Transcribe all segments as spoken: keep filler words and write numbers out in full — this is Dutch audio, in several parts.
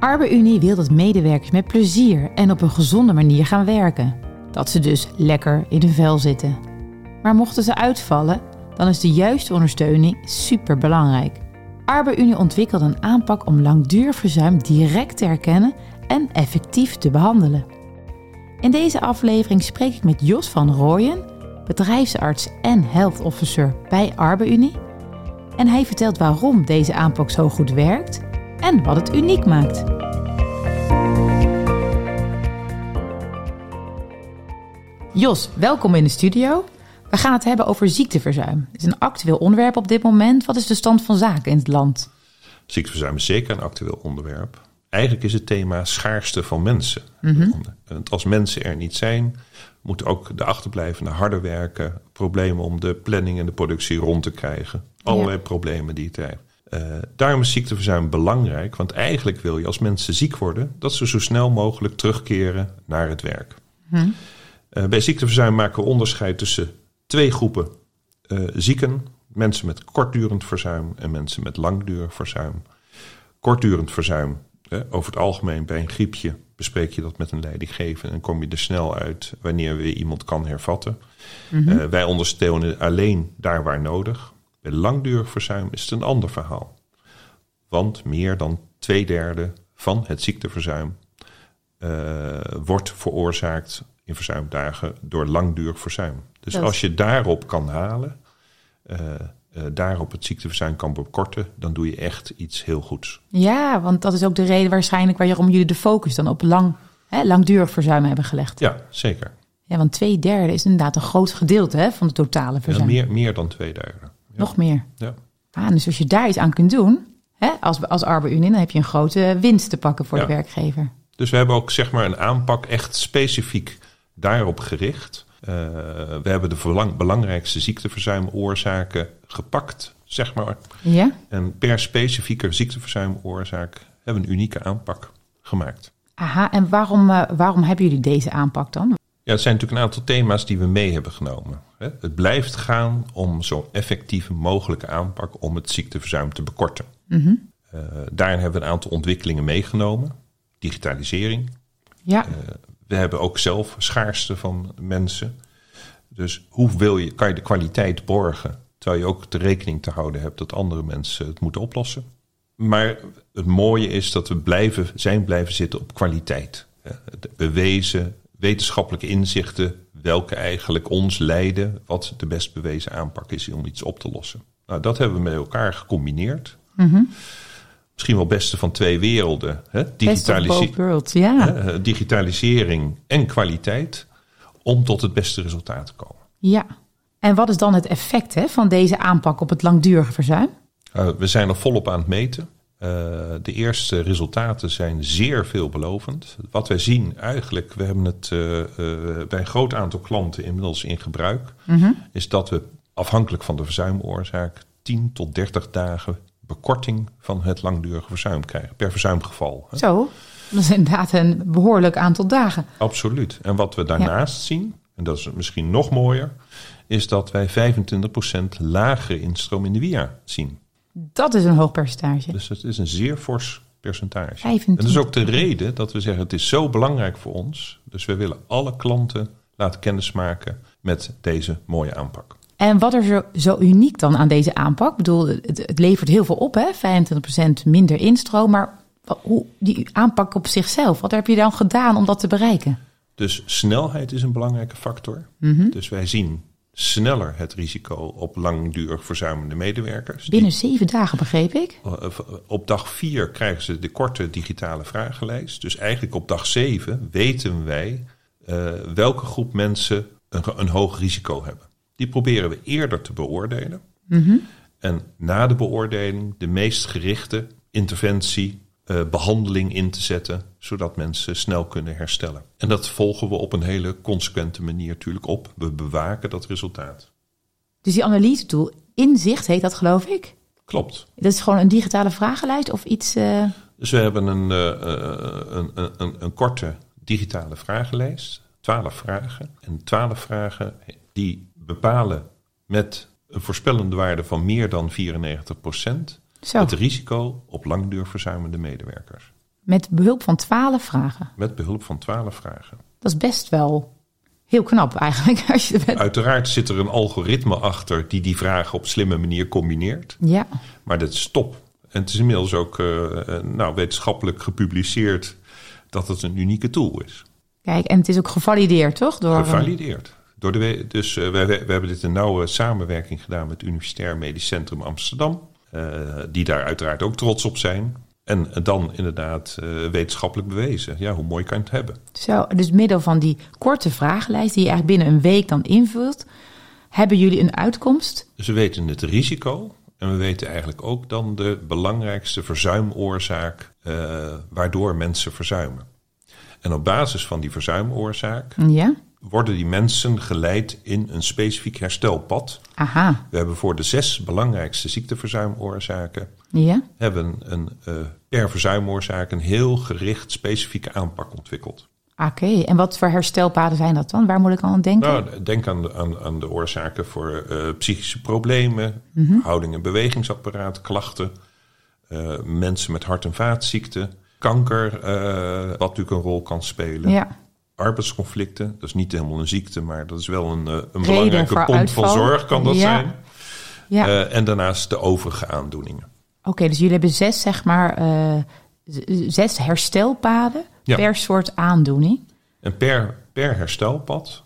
Arbo Unie wil dat medewerkers met plezier en op een gezonde manier gaan werken. Dat ze dus lekker in hun vel zitten. Maar mochten ze uitvallen, dan is de juiste ondersteuning superbelangrijk. Arbo Unie ontwikkelt een aanpak om langdurig verzuim direct te herkennen en effectief te behandelen. In deze aflevering spreek ik met Jos van Rooyen, bedrijfsarts en health officer bij Arbo Unie. En hij vertelt waarom deze aanpak zo goed werkt en wat het uniek maakt. Jos, welkom in de studio. We gaan het hebben over ziekteverzuim. Het is een actueel onderwerp op dit moment. Wat is de stand van zaken in het land? Ziekteverzuim is zeker een actueel onderwerp. Eigenlijk is het thema schaarste van mensen. Mm-hmm. Want als mensen er niet zijn, moeten ook de achterblijvende harder werken. Problemen om de planning en de productie rond te krijgen. Allerlei ja. problemen die het heeft. Uh, daarom is ziekteverzuim belangrijk. Want eigenlijk wil je als mensen ziek worden, dat ze zo snel mogelijk terugkeren naar het werk. Mm-hmm. Uh, bij ziekteverzuim maken we onderscheid tussen twee groepen uh, zieken. Mensen met kortdurend verzuim en mensen met langdurig verzuim. Kortdurend verzuim. Uh, over het algemeen bij een griepje bespreek je dat met een leidinggevende en kom je er snel uit wanneer weer iemand kan hervatten. Mm-hmm. Uh, wij ondersteunen alleen daar waar nodig. Bij langdurig verzuim is het een ander verhaal. Want meer dan twee derde van het ziekteverzuim uh, wordt veroorzaakt in verzuimdagen door langdurig verzuim. Dus dat als je daarop kan halen, uh, uh, daarop het ziekteverzuim kan bekorten, dan doe je echt iets heel goeds. Ja, want dat is ook de reden waarschijnlijk waarom jullie de focus dan op lang, hè, langdurig verzuim hebben gelegd. Ja, zeker. Ja, want twee derde is inderdaad een groot gedeelte hè, van het totale verzuim. Ja, meer, meer dan twee derde. Ja. Nog meer. Ja. Ah, dus als je daar iets aan kunt doen, hè, als, als Arbo Unie, dan heb je een grote winst te pakken voor ja. de werkgever. Dus we hebben ook zeg maar een aanpak echt specifiek daarop gericht. Uh, we hebben de verlang, belangrijkste ziekteverzuimoorzaken gepakt, zeg maar. Ja. En per specifieke ziekteverzuimoorzaak hebben we een unieke aanpak gemaakt. Aha, en waarom, uh, waarom hebben jullie deze aanpak dan? Ja, het zijn natuurlijk een aantal thema's die we mee hebben genomen. Het blijft gaan om zo'n effectieve mogelijke aanpak om het ziekteverzuim te bekorten. Mm-hmm. Uh, daarin hebben we een aantal ontwikkelingen meegenomen. Digitalisering. Ja. Uh, We hebben ook zelf schaarste van mensen. Dus hoe wil je, kan je de kwaliteit borgen, terwijl je ook de rekening te houden hebt dat andere mensen het moeten oplossen. Maar het mooie is dat we blijven, zijn blijven zitten op kwaliteit. Bewezen, wetenschappelijke inzichten, welke eigenlijk ons leiden, wat de best bewezen aanpak is om iets op te lossen. Nou, dat hebben we met elkaar gecombineerd. Mm-hmm. Misschien wel beste van twee werelden. Hè? Digitalise- world, yeah. uh, digitalisering en kwaliteit. Om tot het beste resultaat te komen. Ja, en wat is dan het effect hè, van deze aanpak op het langdurige verzuim? Uh, we zijn er volop aan het meten. Uh, de eerste resultaten zijn zeer veelbelovend. Wat wij zien eigenlijk, we hebben het uh, uh, bij een groot aantal klanten inmiddels in gebruik. Mm-hmm. Is dat we afhankelijk van de verzuimoorzaak tien tot dertig dagen bekorting van het langdurige verzuim krijgen, per verzuimgeval. Hè? Zo, dat is inderdaad een behoorlijk aantal dagen. Absoluut. En wat we daarnaast ja. zien, en dat is misschien nog mooier, is dat wij vijfentwintig procent lagere instroom in de W I A zien. Dat is een hoog percentage. Dus dat is een zeer fors percentage. vijfentwintig procent. En dat is ook de reden dat we zeggen, het is zo belangrijk voor ons, dus we willen alle klanten laten kennismaken met deze mooie aanpak. En wat is er zo uniek dan aan deze aanpak? Ik bedoel, het, het levert heel veel op, hè? vijfentwintig procent minder instroom. Maar hoe, die aanpak op zichzelf, wat heb je dan gedaan om dat te bereiken? Dus snelheid is een belangrijke factor. Mm-hmm. Dus wij zien sneller het risico op langdurig verzuimende medewerkers. Binnen die, zeven dagen, begreep ik. Op dag vier krijgen ze de korte digitale vragenlijst. Dus eigenlijk op dag zeven weten wij uh, welke groep mensen een, een hoog risico hebben. Die proberen we eerder te beoordelen. Mm-hmm. En na de beoordeling de meest gerichte interventie, uh, behandeling in te zetten, zodat mensen snel kunnen herstellen. En dat volgen we op een hele consequente manier natuurlijk op. We bewaken dat resultaat. Dus die analyse tool, Inzicht heet dat geloof ik? Klopt. Dat is gewoon een digitale vragenlijst of iets? Uh... Dus we hebben een, uh, een, een, een, een korte digitale vragenlijst. Twaalf vragen. En twaalf vragen die bepalen met een voorspellende waarde van meer dan vierennegentig procent... Zo. Het risico op langdurig verzuimende medewerkers. Met behulp van twaalf vragen. Met behulp van twaalf vragen. Dat is best wel heel knap eigenlijk. Als je bent. Uiteraard zit er een algoritme achter die die vragen op slimme manier combineert. Ja. Maar dat is top. En het is inmiddels ook uh, nou, wetenschappelijk gepubliceerd dat het een unieke tool is. Kijk, en het is ook gevalideerd, toch? Door gevalideerd. Door de, dus uh, we, we hebben dit in nauwe samenwerking gedaan met het Universitair Medisch Centrum Amsterdam. Uh, die daar uiteraard ook trots op zijn. En dan inderdaad uh, wetenschappelijk bewezen. Ja, hoe mooi kan je het hebben? Zo, dus middel van die korte vragenlijst die je eigenlijk binnen een week dan invult, hebben jullie een uitkomst? Dus we weten het risico en we weten eigenlijk ook dan de belangrijkste verzuimoorzaak uh, waardoor mensen verzuimen. En op basis van die verzuimoorzaak ja? worden die mensen geleid in een specifiek herstelpad. Aha. We hebben voor de zes belangrijkste ziekteverzuimoorzaken ja? hebben een, uh, per verzuimoorzaak een heel gericht specifieke aanpak ontwikkeld. Oké, okay. En wat voor herstelpaden zijn dat dan? Waar moet ik aan denken? Nou, denk aan de, aan, aan de oorzaken voor uh, psychische problemen, mm-hmm. houding- en bewegingsapparaat, klachten, uh, mensen met hart- en vaatziekten, kanker, uh, wat natuurlijk een rol kan spelen. Ja. Arbeidsconflicten, dat is niet helemaal een ziekte, maar dat is wel een, een belangrijke pomp uitval. Van zorg, kan dat ja. zijn. Ja. Uh, en daarnaast de overige aandoeningen. Oké, okay, dus jullie hebben zes, zeg maar, uh, zes herstelpaden ja. per soort aandoening. En per, per herstelpad,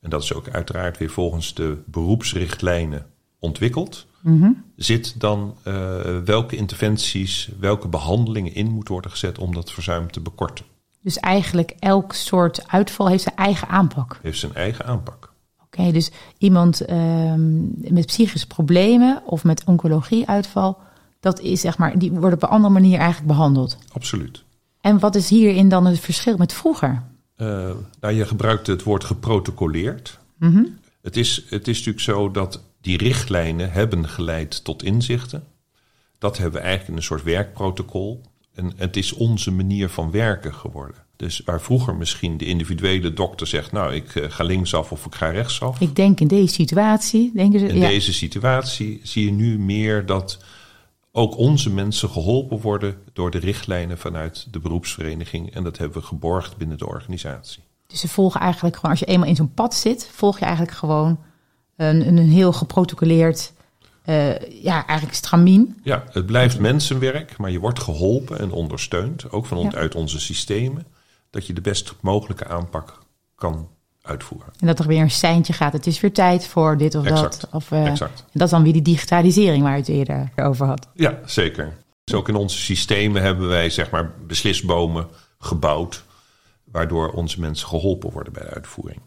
en dat is ook uiteraard weer volgens de beroepsrichtlijnen ontwikkeld, mm-hmm. zit dan uh, welke interventies, welke behandelingen in moeten worden gezet om dat verzuim te bekorten. Dus eigenlijk elk soort uitval heeft zijn eigen aanpak. Heeft zijn eigen aanpak. Oké, okay, dus iemand uh, met psychische problemen of met oncologieuitval, dat is zeg maar, die worden op een andere manier eigenlijk behandeld. Absoluut. En wat is hierin dan het verschil met vroeger? Uh, nou, je gebruikt het woord geprotocoleerd. Mm-hmm. Het is, het is natuurlijk zo dat die richtlijnen hebben geleid tot inzichten. Dat hebben we eigenlijk in een soort werkprotocol. En het is onze manier van werken geworden. Dus waar vroeger misschien de individuele dokter zegt, nou, ik ga linksaf of ik ga rechtsaf. Ik denk in deze situatie. Denken ze, in ja. deze situatie zie je nu meer dat ook onze mensen geholpen worden door de richtlijnen vanuit de beroepsvereniging. En dat hebben we geborgd binnen de organisatie. Dus ze volgen eigenlijk gewoon, als je eenmaal in zo'n pad zit, volg je eigenlijk gewoon een, een heel geprotocoleerd Uh, ja, eigenlijk stramien. Ja, het blijft mensenwerk, maar je wordt geholpen en ondersteund, ook vanuit ja. onze systemen, dat je de best mogelijke aanpak kan uitvoeren. En dat er weer een seintje gaat, het is weer tijd voor dit of exact. dat. Of, uh, exact. En dat is dan weer die digitalisering waar je het eerder over had. Ja, zeker. Dus ook in onze systemen hebben wij zeg maar beslisbomen gebouwd, waardoor onze mensen geholpen worden bij de uitvoering.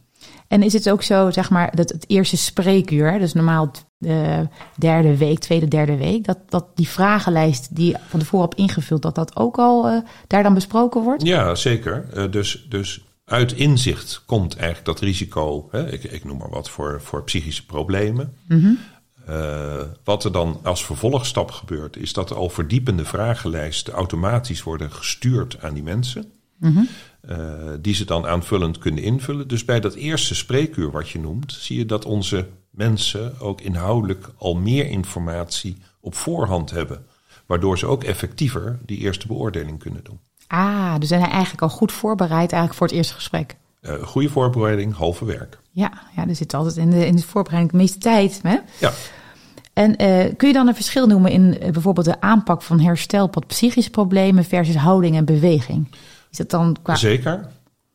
En is het ook zo, zeg maar, dat het eerste spreekuur, dus normaal de derde week, tweede, derde week, dat, dat die vragenlijst die van tevoren op ingevuld, dat dat ook al uh, daar dan besproken wordt? Ja, zeker. Uh, dus, dus uit inzicht komt eigenlijk dat risico, hè, ik, ik noem maar wat, voor, voor psychische problemen. Mm-hmm. Uh, wat er dan als vervolgstap gebeurt, is dat er al verdiepende vragenlijsten automatisch worden gestuurd aan die mensen. Mm-hmm. Uh, die ze dan aanvullend kunnen invullen. Dus bij dat eerste spreekuur wat je noemt, zie je dat onze mensen ook inhoudelijk al meer informatie op voorhand hebben. Waardoor ze ook effectiever die eerste beoordeling kunnen doen. Ah, dus zijn hij eigenlijk al goed voorbereid eigenlijk voor het eerste gesprek? Uh, goede voorbereiding, halve werk. Ja, ja, er zit altijd in de, in de voorbereiding de meeste tijd. Hè? Ja. En uh, kun je dan een verschil noemen in uh, bijvoorbeeld de aanpak van herstelpad psychische problemen versus houding en beweging? Is dat dan qua... Zeker,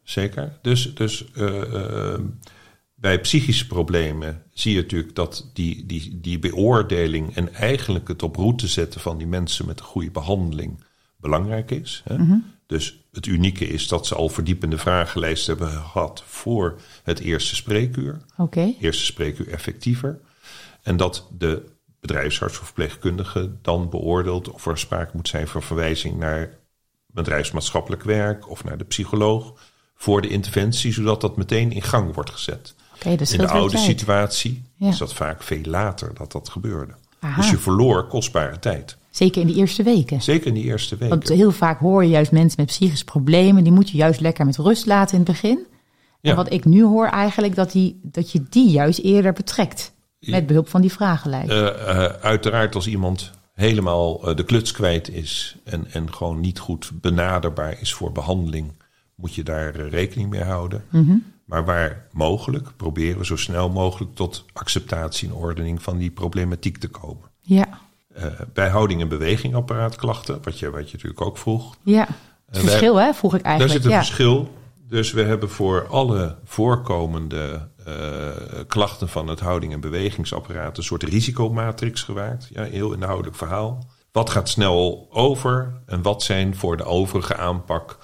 zeker. Dus, dus uh, uh, bij psychische problemen zie je natuurlijk dat die, die, die beoordeling en eigenlijk het op route zetten van die mensen met een goede behandeling belangrijk is. Hè? Mm-hmm. Dus het unieke is dat ze al verdiepende vragenlijsten hebben gehad voor het eerste spreekuur. Okay. Eerste spreekuur effectiever. En dat de bedrijfsarts of verpleegkundige dan beoordeelt of er sprake moet zijn van verwijzing naar bedrijfsmaatschappelijk werk of naar de psycholoog voor de interventie, zodat dat meteen in gang wordt gezet. Okay, dus in de oude tijd. situatie ja. is dat vaak veel later dat dat gebeurde. Aha. Dus je verloor kostbare tijd. Zeker in die eerste weken. Zeker in die eerste weken. Want heel vaak hoor je juist mensen met psychische problemen, die moet je juist lekker met rust laten in het begin. En ja. wat ik nu hoor eigenlijk, dat, die, dat je die juist eerder betrekt. Met behulp van die vragenlijst. Uh, uh, uiteraard als iemand helemaal de kluts kwijt is en, en gewoon niet goed benaderbaar is voor behandeling, moet je daar rekening mee houden. Mm-hmm. Maar waar mogelijk proberen we zo snel mogelijk tot acceptatie en ordening van die problematiek te komen. Ja. Uh, bij houding- en bewegingapparaatklachten, wat je, wat je natuurlijk ook vroeg. Ja, het verschil wij, hè, vroeg ik eigenlijk. Daar zit een ja. verschil. Dus we hebben voor alle voorkomende uh, klachten van het houding- en bewegingsapparaat een soort risicomatrix gemaakt. Ja, heel inhoudelijk verhaal. Wat gaat snel over en wat zijn voor de overige aanpak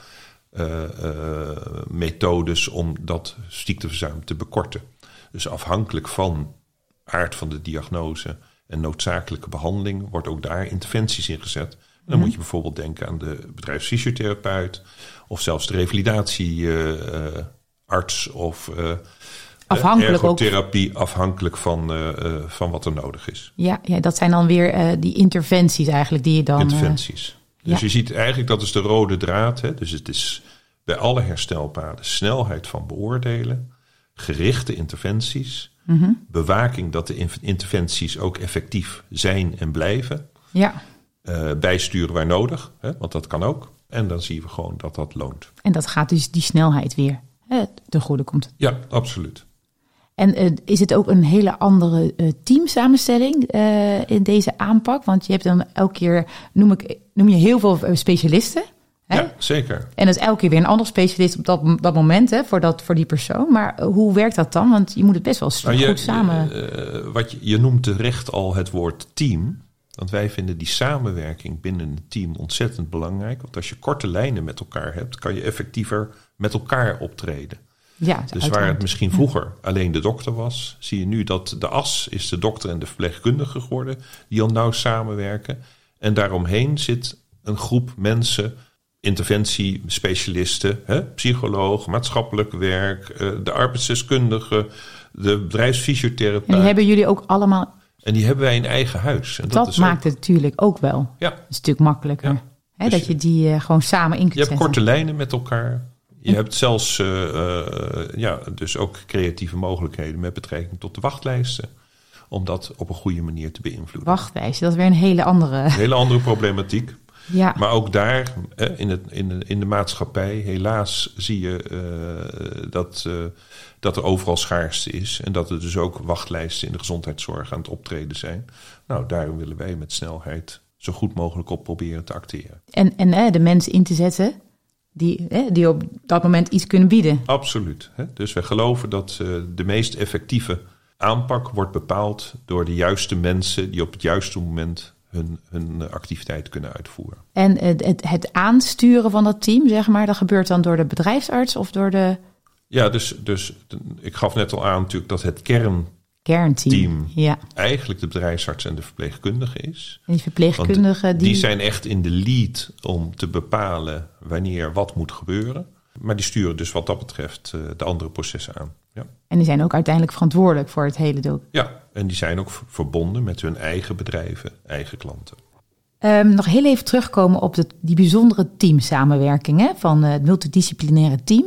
uh, uh, methodes om dat ziekteverzuim te bekorten. Dus afhankelijk van aard van de diagnose en noodzakelijke behandeling wordt ook daar interventies in gezet. Dan moet je bijvoorbeeld denken aan de bedrijfsfysiotherapeut of zelfs de revalidatiearts uh, uh, of uh, afhankelijk ergotherapie, ook. afhankelijk van, uh, uh, van wat er nodig is. Ja, ja dat zijn dan weer uh, die interventies eigenlijk die je dan... Interventies. Uh, dus ja. je ziet eigenlijk, dat is de rode draad. Hè? Dus het is bij alle herstelpaden snelheid van beoordelen, gerichte interventies, mm-hmm. bewaking dat de interventies ook effectief zijn en blijven. Ja. Uh, bijsturen waar nodig, hè, want dat kan ook. En dan zien we gewoon dat dat loont. En dat gaat dus die snelheid weer hè, ten goede komt. Ja, absoluut. En uh, is het ook een hele andere uh, teamsamenstelling uh, in deze aanpak? Want je hebt dan elke keer, noem, ik, noem je heel veel specialisten. Hè? Ja, zeker. En dat is elke keer weer een ander specialist op dat, dat moment hè, voor, dat, voor die persoon. Maar uh, hoe werkt dat dan? Want je moet het best wel stu- nou, je, goed samen... Je, uh, wat je, je noemt terecht al het woord team... Want wij vinden die samenwerking binnen een team ontzettend belangrijk. Want als je korte lijnen met elkaar hebt, kan je effectiever met elkaar optreden. Ja, dus uiteraard. Waar het misschien vroeger ja. alleen de dokter was, zie je nu dat de as is de dokter en de verpleegkundige geworden. Die al nauw samenwerken. En daaromheen zit een groep mensen, interventiespecialisten, hè, psycholoog, maatschappelijk werk, de arbeidsdeskundige, de bedrijfsfysiotherapeut. En die hebben jullie ook allemaal... En die hebben wij in eigen huis. En dat dat maakt ook... het natuurlijk ook wel ja. een stuk makkelijker. Ja. Hè, dus dat je, je die uh, gewoon samen in kunt zetten. Je hebt korte lijnen met elkaar. Je ja. hebt zelfs uh, uh, ja, dus ook creatieve mogelijkheden met betrekking tot de wachtlijsten. Om dat op een goede manier te beïnvloeden. Wachtlijsten, dat is weer een hele andere... Een hele andere problematiek. Ja. Maar ook daar, uh, in, het, in, de, in de maatschappij, helaas zie je uh, dat... Uh, dat er overal schaarste is en dat er dus ook wachtlijsten in de gezondheidszorg aan het optreden zijn. Nou, daarom willen wij met snelheid zo goed mogelijk op proberen te acteren. En, en hè, de mensen in te zetten die, hè, die op dat moment iets kunnen bieden. Absoluut. Hè? Dus wij geloven dat uh, de meest effectieve aanpak wordt bepaald door de juiste mensen die op het juiste moment hun, hun activiteit kunnen uitvoeren. En uh, het, het aansturen van dat team, zeg maar, dat gebeurt dan door de bedrijfsarts of door de... Ja, dus, dus ik gaf net al aan natuurlijk dat het kern, kernteam ja. eigenlijk de bedrijfsarts en de verpleegkundige is. En die verpleegkundigen die... die zijn echt in de lead om te bepalen wanneer wat moet gebeuren. Maar die sturen dus wat dat betreft de andere processen aan. Ja. En die zijn ook uiteindelijk verantwoordelijk voor het hele doel. Ja, en die zijn ook verbonden met hun eigen bedrijven, eigen klanten. Um, nog heel even terugkomen op de, die bijzondere teamsamenwerking hè, van het multidisciplinaire team.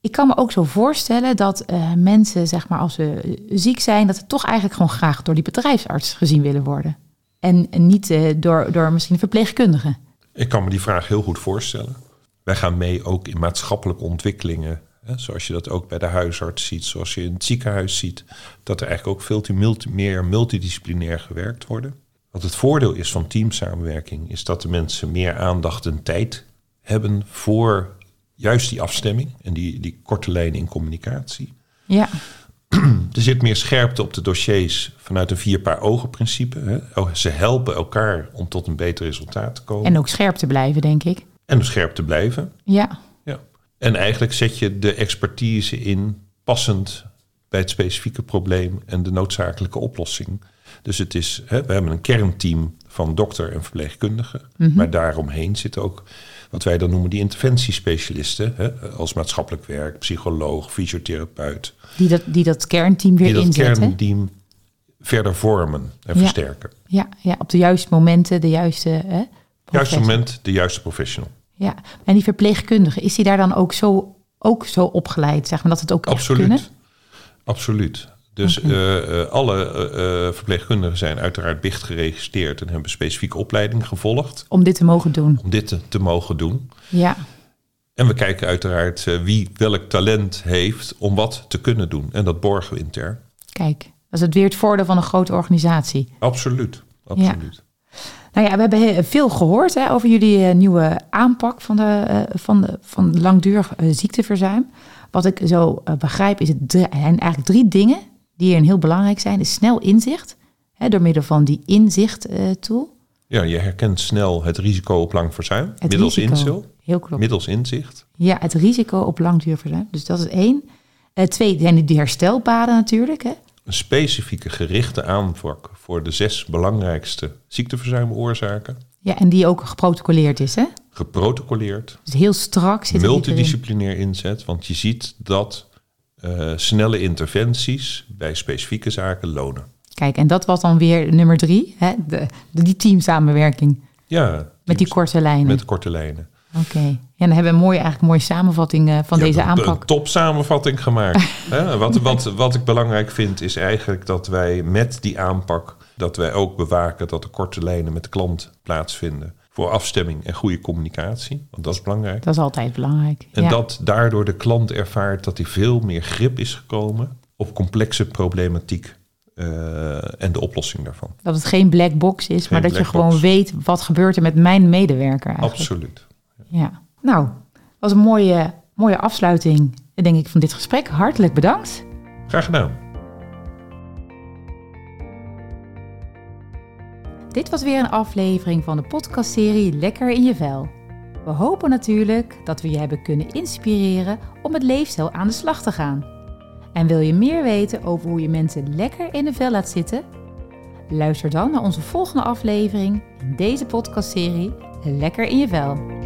Ik kan me ook zo voorstellen dat uh, mensen, zeg maar, als ze ziek zijn... dat ze toch eigenlijk gewoon graag door die bedrijfsarts gezien willen worden. En, en niet uh, door, door misschien verpleegkundigen. Ik kan me die vraag heel goed voorstellen. Wij gaan mee ook in maatschappelijke ontwikkelingen. Hè, zoals je dat ook bij de huisarts ziet, zoals je in het ziekenhuis ziet... dat er eigenlijk ook veel te multi, meer multidisciplinair gewerkt wordt. Wat het voordeel is van teamsamenwerking... is dat de mensen meer aandacht en tijd hebben voor... Juist die afstemming en die, die korte lijnen in communicatie. Ja. Er zit meer scherpte op de dossiers vanuit een vier paar ogen principe. Hè. Ze helpen elkaar om tot een beter resultaat te komen. En ook scherp te blijven, denk ik. En scherp te blijven. Ja. ja. En eigenlijk zet je de expertise in passend bij het specifieke probleem en de noodzakelijke oplossing. Dus het is, hè, we hebben een kernteam van dokter en verpleegkundige. Mm-hmm. Maar daaromheen zit ook... Wat wij dan noemen die interventiespecialisten. Hè, als maatschappelijk werk, psycholoog, fysiotherapeut. Die dat, die dat kernteam weer inzetten. Die dat inzet, kernteam hè? verder vormen en ja. versterken. Ja, ja, op de juiste momenten, de juiste... Hè, juiste moment, de juiste professional. Ja, en die verpleegkundige, is die daar dan ook zo, ook zo opgeleid? Zeg maar, dat het ook Absoluut. Echt kunnen? Absoluut. Dus uh, uh, alle uh, verpleegkundigen zijn uiteraard BICHT geregistreerd en hebben specifieke opleiding gevolgd. Om dit te mogen doen. Om dit te, te mogen doen. Ja. En we kijken uiteraard uh, wie welk talent heeft om wat te kunnen doen. En dat borgen we intern. Kijk, dat is het weer het voordeel van een grote organisatie. Absoluut, absoluut. Ja. Nou ja, we hebben veel gehoord hè, over jullie nieuwe aanpak van, de, uh, van, de, van langdurig uh, ziekteverzuim. Wat ik zo uh, begrijp is het drie, er zijn eigenlijk drie dingen die hierin heel belangrijk zijn. Is snel inzicht, hè, door middel van die inzicht uh, tool. Ja, je herkent snel het risico op lang verzuim. Het middels inzicht. Heel klopt. Middels inzicht. Ja, het risico op langdurig verzuim. Dus dat is één. Uh, twee zijn de herstelpaden natuurlijk. Hè. Een specifieke gerichte aanpak voor de zes belangrijkste ziekteverzuimoorzaken. Ja, en die ook geprotocoleerd is, hè? Geprotocoleerd. Dus heel strak zit het. Multidisciplinair inzet, want je ziet dat uh, snelle interventies bij specifieke zaken lonen. Kijk, en dat was dan weer nummer drie, hè? De, de, die teamsamenwerking. Ja. Teams, met die korte lijnen. Met korte lijnen. Oké. Okay. Ja, dan hebben we een mooie, eigenlijk een mooie samenvatting uh, van ja, deze aanpak. Een top samenvatting gemaakt. Hè? Wat, wat, wat ik belangrijk vind is eigenlijk dat wij met die aanpak... dat wij ook bewaken dat de korte lijnen met de klant plaatsvinden... voor afstemming en goede communicatie. Want dat is belangrijk. Dat is altijd belangrijk. En ja. dat daardoor de klant ervaart dat hij veel meer grip is gekomen... op complexe problematiek uh, en de oplossing daarvan. Dat het geen black box is, geen maar dat je gewoon box. Weet... wat gebeurt er met mijn medewerker eigenlijk. Absoluut. Ja, nou, dat was een mooie, mooie afsluiting, denk ik, van dit gesprek. Hartelijk bedankt. Graag gedaan. Dit was weer een aflevering van de podcastserie Lekker in je vel. We hopen natuurlijk dat we je hebben kunnen inspireren om met leefstijl aan de slag te gaan. En wil je meer weten over hoe je mensen lekker in hun vel laat zitten? Luister dan naar onze volgende aflevering in deze podcastserie Lekker in je vel.